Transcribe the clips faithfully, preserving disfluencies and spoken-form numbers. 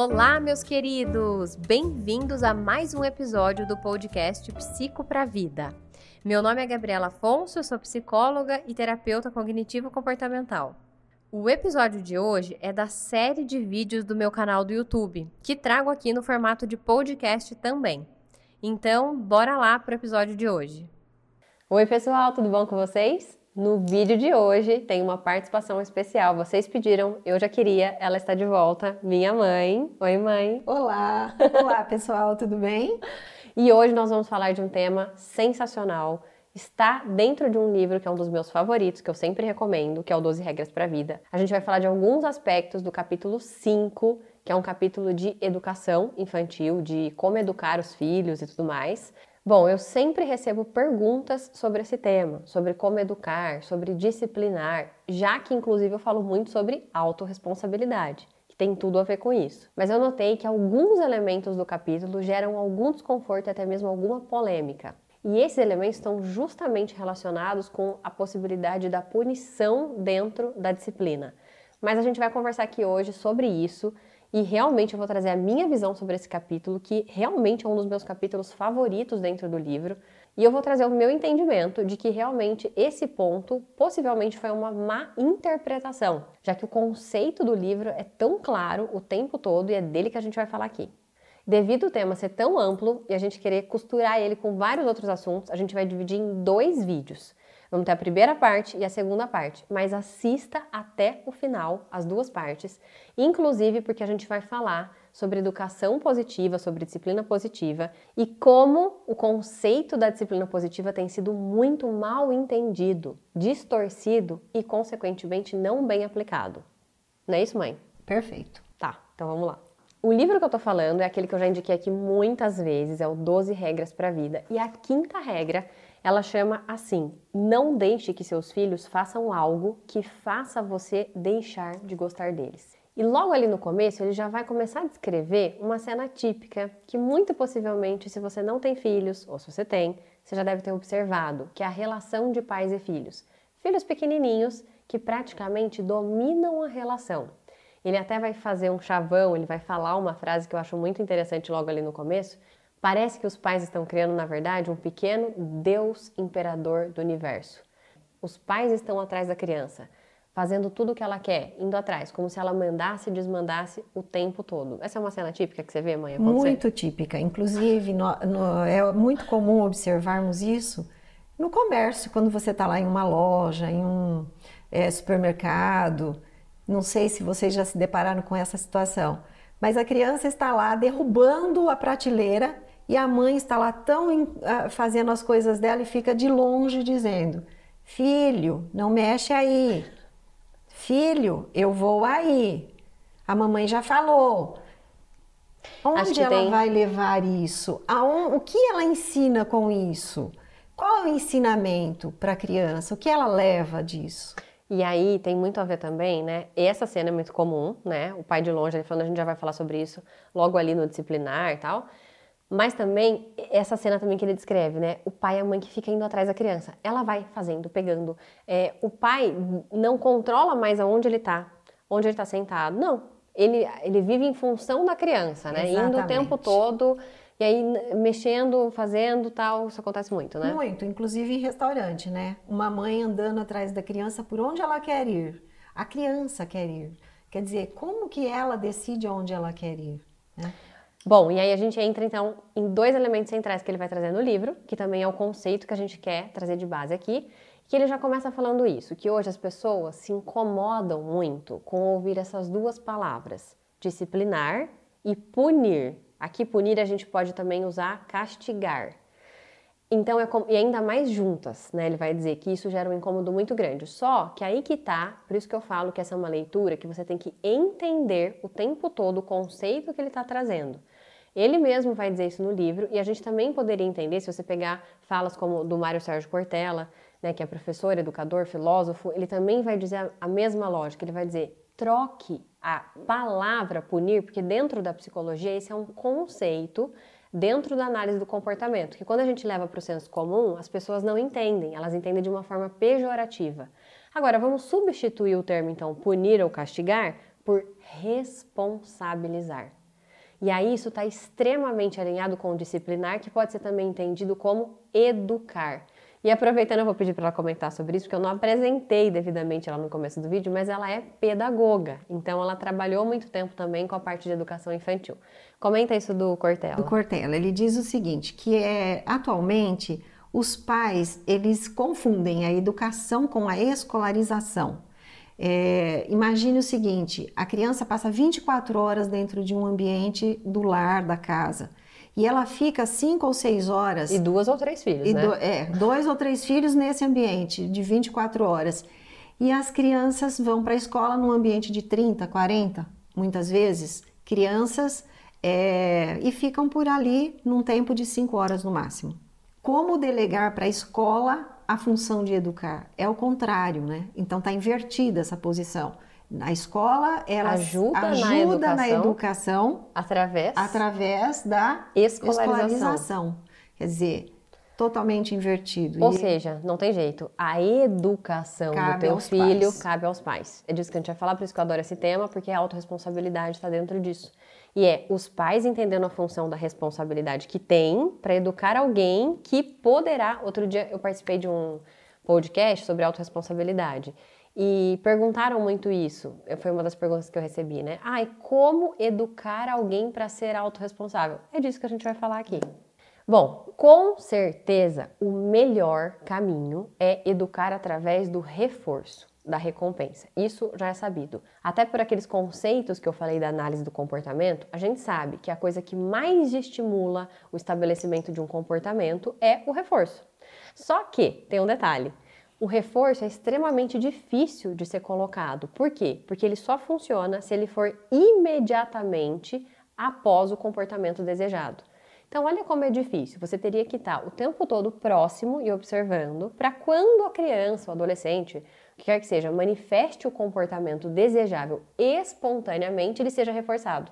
Olá, meus queridos! Bem-vindos a mais um episódio do podcast Psico para a Vida. Meu nome é Gabriela Afonso, eu sou psicóloga e terapeuta cognitivo-comportamental. O episódio de hoje é da série de vídeos do meu canal do YouTube, que trago aqui no formato de podcast também. Então, bora lá para o episódio de hoje. Oi, pessoal, tudo bom com vocês? No vídeo de hoje tem uma participação especial, vocês pediram, eu já queria, ela está de volta, minha mãe. Oi, mãe! Olá! Olá, pessoal, tudo bem? E hoje nós vamos falar de um tema sensacional, está dentro de um livro que é um dos meus favoritos, que eu sempre recomendo, que é o doze Regras para a Vida. A gente vai falar de alguns aspectos do capítulo cinco, que é um capítulo de educação infantil, de como educar os filhos e tudo mais. Bom, eu sempre recebo perguntas sobre esse tema, sobre como educar, sobre disciplinar, já que inclusive eu falo muito sobre autorresponsabilidade, que tem tudo a ver com isso. Mas eu notei que alguns elementos do capítulo geram algum desconforto e até mesmo alguma polêmica. E esses elementos estão justamente relacionados com a possibilidade da punição dentro da disciplina. Mas a gente vai conversar aqui hoje sobre isso. E realmente eu vou trazer a minha visão sobre esse capítulo, que realmente é um dos meus capítulos favoritos dentro do livro. E eu vou trazer o meu entendimento de que realmente esse ponto possivelmente foi uma má interpretação, já que o conceito do livro é tão claro o tempo todo e é dele que a gente vai falar aqui. Devido ao tema ser tão amplo e a gente querer costurar ele com vários outros assuntos, a gente vai dividir em dois vídeos. Vamos ter a primeira parte e a segunda parte, mas assista até o final, as duas partes, inclusive porque a gente vai falar sobre educação positiva, sobre disciplina positiva e como o conceito da disciplina positiva tem sido muito mal entendido, distorcido e, consequentemente, não bem aplicado. Não é isso, mãe? Perfeito. Tá, então vamos lá. O livro que eu tô falando é aquele que eu já indiquei aqui muitas vezes, é o doze Regras para a Vida, e a quinta regra ela chama assim: não deixe que seus filhos façam algo que faça você deixar de gostar deles. E logo ali no começo ele já vai começar a descrever uma cena típica que muito possivelmente, se você não tem filhos, ou se você tem, você já deve ter observado, que é a relação de pais e filhos. Filhos pequenininhos que praticamente dominam a relação. Ele até vai fazer um chavão, ele vai falar uma frase que eu acho muito interessante logo ali no começo. Parece que os pais estão criando, na verdade, um pequeno Deus imperador do universo. Os pais estão atrás da criança, fazendo tudo o que ela quer, indo atrás, como se ela mandasse e desmandasse o tempo todo. Essa é uma cena típica que você vê, mãe, acontecer? Muito típica. Inclusive, no, no, é muito comum observarmos isso no comércio, quando você está lá em uma loja, em um é, supermercado. Não sei se vocês já se depararam com essa situação, mas a criança está lá derrubando a prateleira e a mãe está lá tão uh, fazendo as coisas dela e fica de longe dizendo: filho, não mexe aí, filho, eu vou aí, a mamãe já falou. Onde ela tem... vai levar isso? Aon... O que ela ensina com isso? Qual é o ensinamento para a criança? O que ela leva disso? E aí tem muito a ver também, né? Essa cena é muito comum, né? O pai de longe, ele falando, a gente já vai falar sobre isso logo ali no disciplinar e tal. Mas também, essa cena também que ele descreve, né? O pai e a mãe que fica indo atrás da criança. Ela vai fazendo, pegando. É, o pai não controla mais aonde ele tá, onde ele tá sentado. Não, ele, ele vive em função da criança, né? Exatamente. Indo o tempo todo... E aí, mexendo, fazendo, tal, isso acontece muito, né? Muito, inclusive em restaurante, né? Uma mãe andando atrás da criança por onde ela quer ir. A criança quer ir. Quer dizer, como que ela decide onde ela quer ir, né? Bom, e aí a gente entra, então, em dois elementos centrais que ele vai trazer no livro, que também é o conceito que a gente quer trazer de base aqui, que ele já começa falando isso, que hoje as pessoas se incomodam muito com ouvir essas duas palavras, disciplinar e punir. Aqui, punir, a gente pode também usar castigar. Então, é com... e ainda mais juntas, né? Ele vai dizer que isso gera um incômodo muito grande. Só que aí que tá, por isso que eu falo que essa é uma leitura que você tem que entender o tempo todo o conceito que ele tá trazendo. Ele mesmo vai dizer isso no livro, e a gente também poderia entender, se você pegar falas como do Mário Sérgio Cortella, né, que é professor, educador, filósofo, ele também vai dizer a mesma lógica, ele vai dizer: troque a palavra punir, porque dentro da psicologia esse é um conceito dentro da análise do comportamento, que quando a gente leva para o senso comum, as pessoas não entendem, elas entendem de uma forma pejorativa. Agora, vamos substituir o termo, então, punir ou castigar por responsabilizar. E aí isso está extremamente alinhado com o disciplinar, que pode ser também entendido como educar. E aproveitando, eu vou pedir para ela comentar sobre isso, porque eu não apresentei devidamente ela no começo do vídeo, mas ela é pedagoga, então ela trabalhou muito tempo também com a parte de educação infantil. Comenta isso do Cortella. Do Cortella, ele diz o seguinte, que é, atualmente os pais, eles confundem a educação com a escolarização. É, imagine o seguinte, a criança passa vinte e quatro horas dentro de um ambiente do lar, da casa, e ela fica cinco ou seis horas... E duas ou três filhos, né? Do, é, dois ou três filhos nesse ambiente de vinte e quatro horas. E as crianças vão para a escola num ambiente de trinta, quarenta, muitas vezes, crianças, é, e ficam por ali num tempo de cinco horas no máximo. Como delegar para a escola a função de educar? É o contrário, né? Então está invertida essa posição. Na escola, ela ajuda, ajuda na, educação, na educação através, através da escolarização. escolarização. Quer dizer, totalmente invertido. Ou e seja, não tem jeito. A educação do teu filho pais. cabe aos pais. É disso que a gente vai falar, por isso que eu adoro esse tema, porque a autorresponsabilidade está dentro disso. E é os pais entendendo a função da responsabilidade que tem para educar alguém que poderá... Outro dia eu participei de um podcast sobre autorresponsabilidade. E perguntaram muito isso, foi uma das perguntas que eu recebi, né? Ah, e como educar alguém para ser autorresponsável? É disso que a gente vai falar aqui. Bom, com certeza o melhor caminho é educar através do reforço, da recompensa. Isso já é sabido. Até por aqueles conceitos que eu falei da análise do comportamento, a gente sabe que a coisa que mais estimula o estabelecimento de um comportamento é o reforço. Só que, tem um detalhe, o reforço é extremamente difícil de ser colocado. Por quê? Porque ele só funciona se ele for imediatamente após o comportamento desejado. Então, olha como é difícil. Você teria que estar o tempo todo próximo e observando para quando a criança, o adolescente, o que quer que seja, manifeste o comportamento desejável espontaneamente, ele seja reforçado.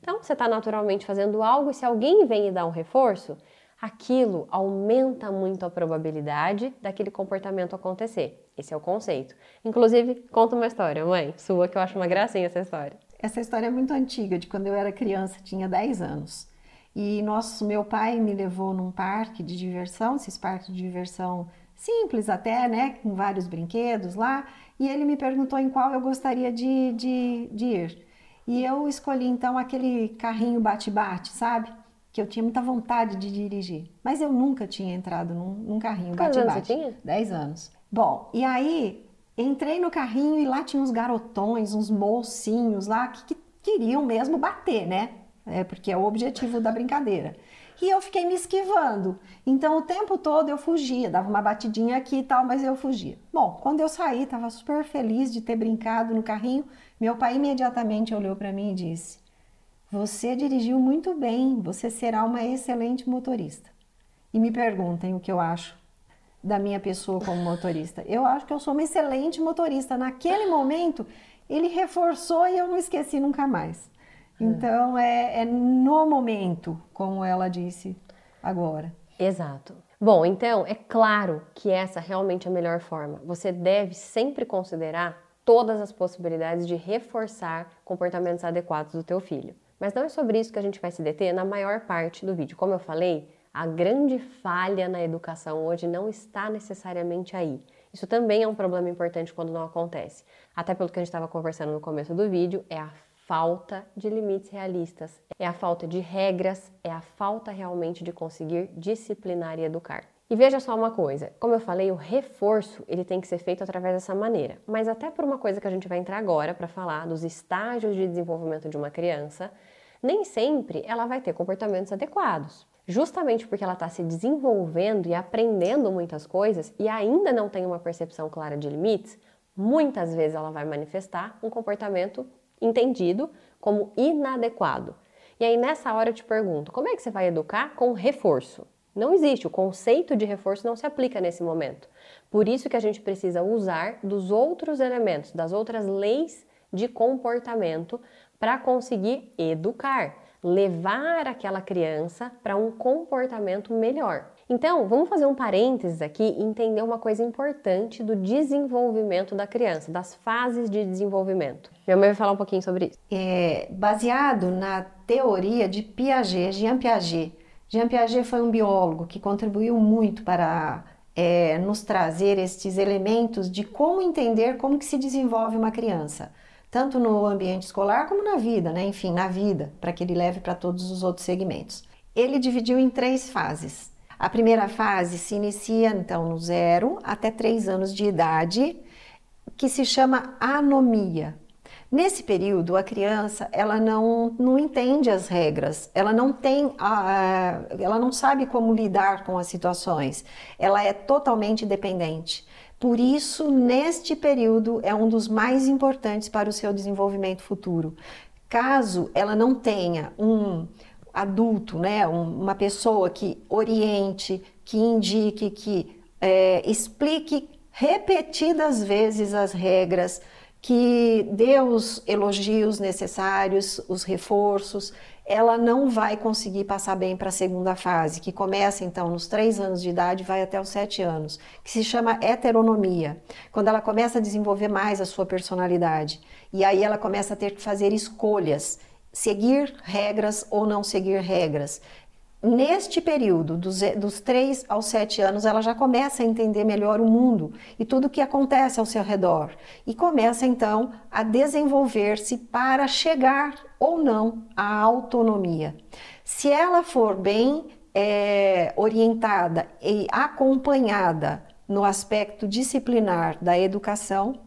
Então, você está naturalmente fazendo algo e se alguém vem e dá um reforço, aquilo aumenta muito a probabilidade daquele comportamento acontecer. Esse é o conceito. Inclusive, conta uma história, mãe, sua, que eu acho uma gracinha essa história. Essa história é muito antiga, de quando eu era criança, tinha dez anos. E nosso, meu pai me levou num parque de diversão, esses parques de diversão simples até, né, com vários brinquedos lá, e ele me perguntou em qual eu gostaria de, de, de ir. E eu escolhi, então, aquele carrinho bate-bate, sabe? Que eu tinha muita vontade de dirigir, mas eu nunca tinha entrado num, num carrinho bate-bate. Quantos anos você tinha? Dez anos. Bom, e aí entrei no carrinho e lá tinha uns garotões, uns mocinhos lá que, que queriam mesmo bater, né? É, porque é o objetivo da brincadeira. E eu fiquei me esquivando, então o tempo todo eu fugia, dava uma batidinha aqui e tal, mas eu fugia. Bom, quando eu saí, estava super feliz de ter brincado no carrinho, meu pai imediatamente olhou para mim e disse: "Você dirigiu muito bem, você será uma excelente motorista." E me perguntem o que eu acho da minha pessoa como motorista. Eu acho que eu sou uma excelente motorista. Naquele momento, ele reforçou e eu não esqueci nunca mais. Então, é, é no momento, como ela disse agora. Exato. Bom, então, é claro que essa realmente é a melhor forma. Você deve sempre considerar todas as possibilidades de reforçar comportamentos adequados do teu filho. Mas não é sobre isso que a gente vai se deter na maior parte do vídeo. Como eu falei, a grande falha na educação hoje não está necessariamente aí. Isso também é um problema importante quando não acontece. Até pelo que a gente estava conversando no começo do vídeo, é a falta de limites realistas, é a falta de regras, é a falta realmente de conseguir disciplinar e educar. E veja só uma coisa, como eu falei, o reforço ele tem que ser feito através dessa maneira, mas até por uma coisa que a gente vai entrar agora para falar dos estágios de desenvolvimento de uma criança, nem sempre ela vai ter comportamentos adequados, justamente porque ela está se desenvolvendo e aprendendo muitas coisas e ainda não tem uma percepção clara de limites, muitas vezes ela vai manifestar um comportamento entendido como inadequado. E aí nessa hora eu te pergunto, como é que você vai educar com reforço? Não existe, o conceito de reforço não se aplica nesse momento. Por isso que a gente precisa usar dos outros elementos, das outras leis de comportamento para conseguir educar, levar aquela criança para um comportamento melhor. Então, vamos fazer um parênteses aqui e entender uma coisa importante do desenvolvimento da criança, das fases de desenvolvimento. Minha mãe vai falar um pouquinho sobre isso. É, baseado na teoria de Piaget, Jean Piaget. Jean Piaget foi um biólogo que contribuiu muito para é, nos trazer estes elementos de como entender como que se desenvolve uma criança, tanto no ambiente escolar como na vida, né? Enfim, na vida, para que ele leve para todos os outros segmentos. Ele dividiu em três fases. A primeira fase se inicia, então, no zero até três anos de idade, que se chama anomia. Nesse período, a criança ela não, não entende as regras, ela não tem, a, ela não sabe como lidar com as situações, ela é totalmente dependente. Por isso, neste período, é um dos mais importantes para o seu desenvolvimento futuro. Caso ela não tenha um adulto, né, um, uma pessoa que oriente, que indique, que é, explique repetidas vezes as regras, que dê os elogios necessários, os reforços, ela não vai conseguir passar bem para a segunda fase, que começa então nos três anos de idade e vai até os sete anos, que se chama heteronomia, quando ela começa a desenvolver mais a sua personalidade. E aí ela começa a ter que fazer escolhas, seguir regras ou não seguir regras. Neste período, dos, dos três aos sete anos, ela já começa a entender melhor o mundo e tudo o que acontece ao seu redor. E começa, então, a desenvolver-se para chegar ou não à autonomia. Se ela for bem é, orientada e acompanhada no aspecto disciplinar da educação,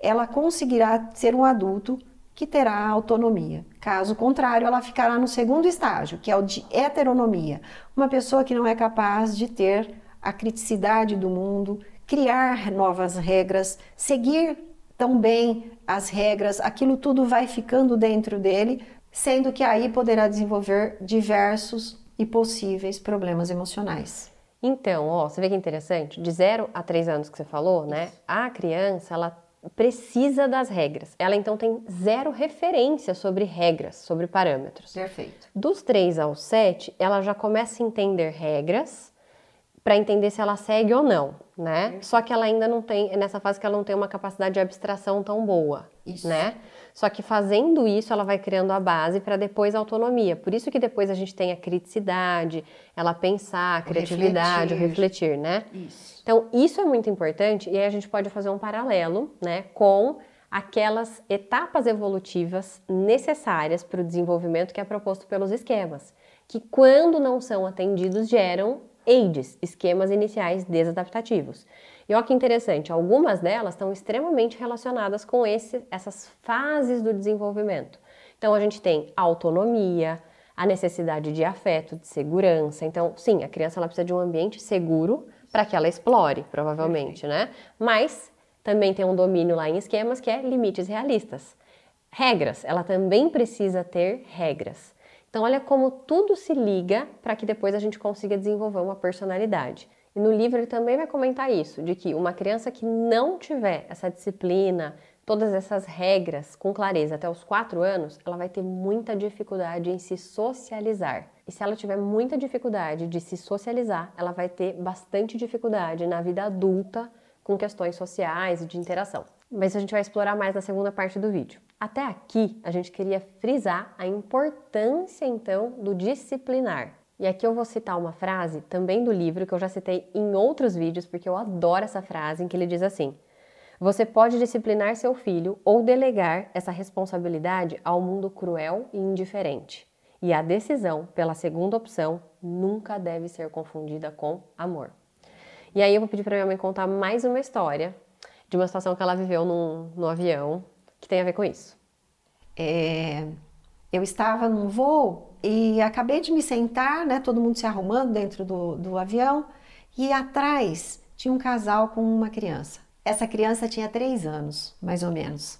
ela conseguirá ser um adulto que terá autonomia. Caso contrário, ela ficará no segundo estágio, que é o de heteronomia. Uma pessoa que não é capaz de ter a criticidade do mundo, criar novas regras, seguir tão bem as regras, aquilo tudo vai ficando dentro dele, sendo que aí poderá desenvolver diversos e possíveis problemas emocionais. Então, ó, você vê que é interessante? De zero a três anos que você falou, né? A criança, ela precisa das regras. Ela, então, tem zero referência sobre regras, sobre parâmetros. Perfeito. Dos três aos sete, ela já começa a entender regras para entender se ela segue ou não, né? Isso. Só que ela ainda não tem, é nessa fase que ela não tem uma capacidade de abstração tão boa, isso, né? Só que fazendo isso, ela vai criando a base para depois a autonomia. Por isso que depois a gente tem a criticidade, ela pensar, a criatividade, o refletir, o refletir, né? Isso. Então, isso é muito importante e aí a gente pode fazer um paralelo, né, com aquelas etapas evolutivas necessárias para o desenvolvimento que é proposto pelos esquemas, que quando não são atendidos geram AIDS, esquemas iniciais desadaptativos. E olha que interessante, algumas delas estão extremamente relacionadas com esse, essas fases do desenvolvimento. Então a gente tem a autonomia, a necessidade de afeto, de segurança. Então, sim, a criança ela precisa de um ambiente seguro para que ela explore, provavelmente, né? Mas também tem um domínio lá em esquemas que é limites realistas. Regras, ela também precisa ter regras. Então, olha como tudo se liga para que depois a gente consiga desenvolver uma personalidade. E no livro ele também vai comentar isso, de que uma criança que não tiver essa disciplina, todas essas regras com clareza até os quatro anos, ela vai ter muita dificuldade em se socializar. E se ela tiver muita dificuldade de se socializar, ela vai ter bastante dificuldade na vida adulta com questões sociais e de interação. Mas a gente vai explorar mais na segunda parte do vídeo. Até aqui, a gente queria frisar a importância, então, do disciplinar. E aqui eu vou citar uma frase, também do livro, que eu já citei em outros vídeos, porque eu adoro essa frase, em que ele diz assim: você pode disciplinar seu filho ou delegar essa responsabilidade ao mundo cruel e indiferente. E a decisão pela segunda opção nunca deve ser confundida com amor. E aí eu vou pedir para minha mãe contar mais uma história de uma situação que ela viveu num, num avião, que tem a ver com isso. É, eu estava num voo e acabei de me sentar, né, todo mundo se arrumando dentro do, do avião, e atrás tinha um casal com uma criança. Essa criança tinha três anos, mais ou menos,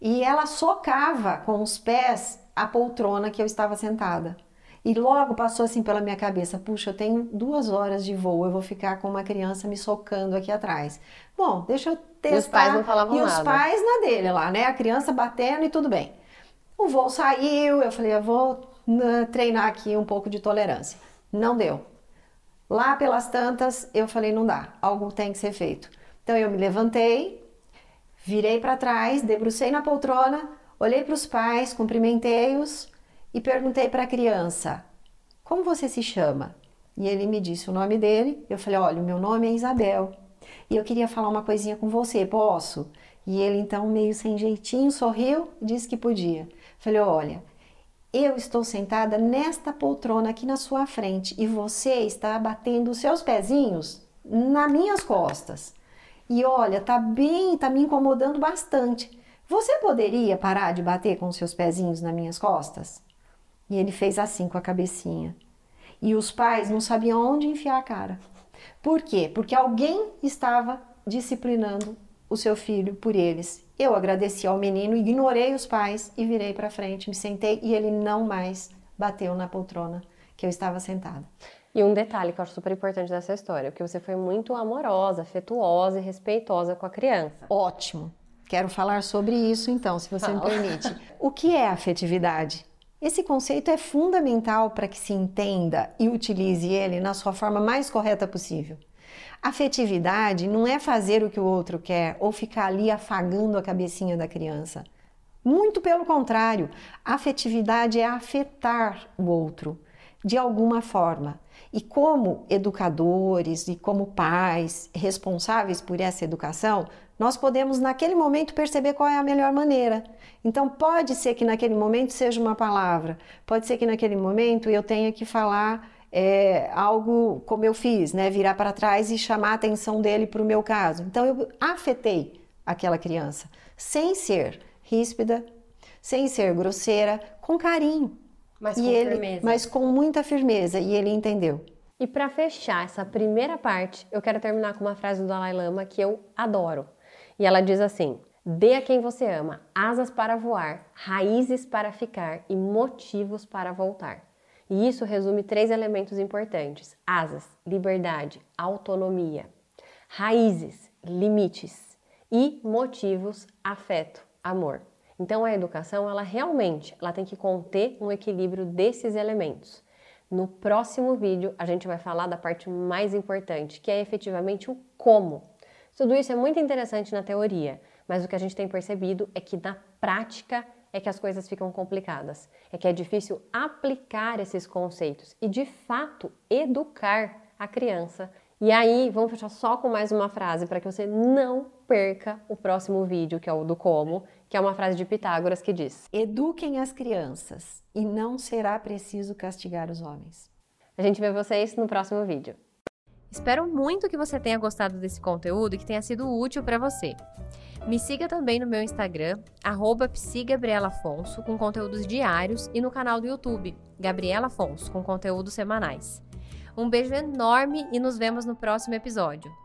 e ela socava com os pés a poltrona que eu estava sentada. E logo passou assim pela minha cabeça: puxa, eu tenho duas horas de voo, eu vou ficar com uma criança me socando aqui atrás. Bom, deixa eu testar. E os pais não falavam nada. E os pais na dele lá, né? A criança batendo e tudo bem. O voo saiu, eu falei, eu vou treinar aqui um pouco de tolerância. Não deu. Lá pelas tantas, eu falei, não dá, algo tem que ser feito. Então eu me levantei, virei para trás, debrucei na poltrona, olhei para os pais, cumprimentei-os e perguntei para a criança, como você se chama? E ele me disse o nome dele, eu falei, olha, o meu nome é Isabel e eu queria falar uma coisinha com você, posso? E ele então meio sem jeitinho sorriu e disse que podia. Eu falei, olha, eu estou sentada nesta poltrona aqui na sua frente e você está batendo os seus pezinhos nas minhas costas. E olha, tá bem, tá me incomodando bastante. Você poderia parar de bater com os seus pezinhos nas minhas costas? E ele fez assim com a cabecinha. E os pais não sabiam onde enfiar a cara. Por quê? Porque alguém estava disciplinando o seu filho por eles. Eu agradeci ao menino, ignorei os pais e virei para frente, me sentei e ele não mais bateu na poltrona que eu estava sentada. E um detalhe que eu acho super importante dessa história, porque você foi muito amorosa, afetuosa e respeitosa com a criança. Ótimo! Quero falar sobre isso então, se você Fala. me permite. O que é afetividade? Esse conceito é fundamental para que se entenda e utilize ele na sua forma mais correta possível. Afetividade não é fazer o que o outro quer ou ficar ali afagando a cabecinha da criança. Muito pelo contrário, afetividade é afetar o outro de alguma forma. E como educadores e como pais responsáveis por essa educação, nós podemos naquele momento perceber qual é a melhor maneira. Então pode ser que naquele momento seja uma palavra, pode ser que naquele momento eu tenha que falar É, algo como eu fiz, né? Virar para trás e chamar a atenção dele para o meu caso. Então eu afetei aquela criança, sem ser ríspida, sem ser grosseira, com carinho. Mas com firmeza. Mas com muita firmeza, e ele entendeu. E para fechar essa primeira parte, eu quero terminar com uma frase do Dalai Lama que eu adoro. E ela diz assim, dê a quem você ama asas para voar, raízes para ficar e motivos para voltar. E isso resume três elementos importantes: asas, liberdade, autonomia; raízes, limites; e motivos, afeto, amor. Então a educação, ela realmente, ela tem que conter um equilíbrio desses elementos. No próximo vídeo a gente vai falar da parte mais importante, que é efetivamente o como. Tudo isso é muito interessante na teoria, mas o que a gente tem percebido é que na prática é que as coisas ficam complicadas, é que é difícil aplicar esses conceitos e, de fato, educar a criança. E aí, vamos fechar só com mais uma frase para que você não perca o próximo vídeo, que é o do como, que é uma frase de Pitágoras que diz: eduquem as crianças e não será preciso castigar os homens. A gente vê vocês no próximo vídeo. Espero muito que você tenha gostado desse conteúdo e que tenha sido útil para você. Me siga também no meu Instagram, arroba Gabriela Afonso, com conteúdos diários, e no canal do YouTube, Gabriela Afonso, com conteúdos semanais. Um beijo enorme e nos vemos no próximo episódio.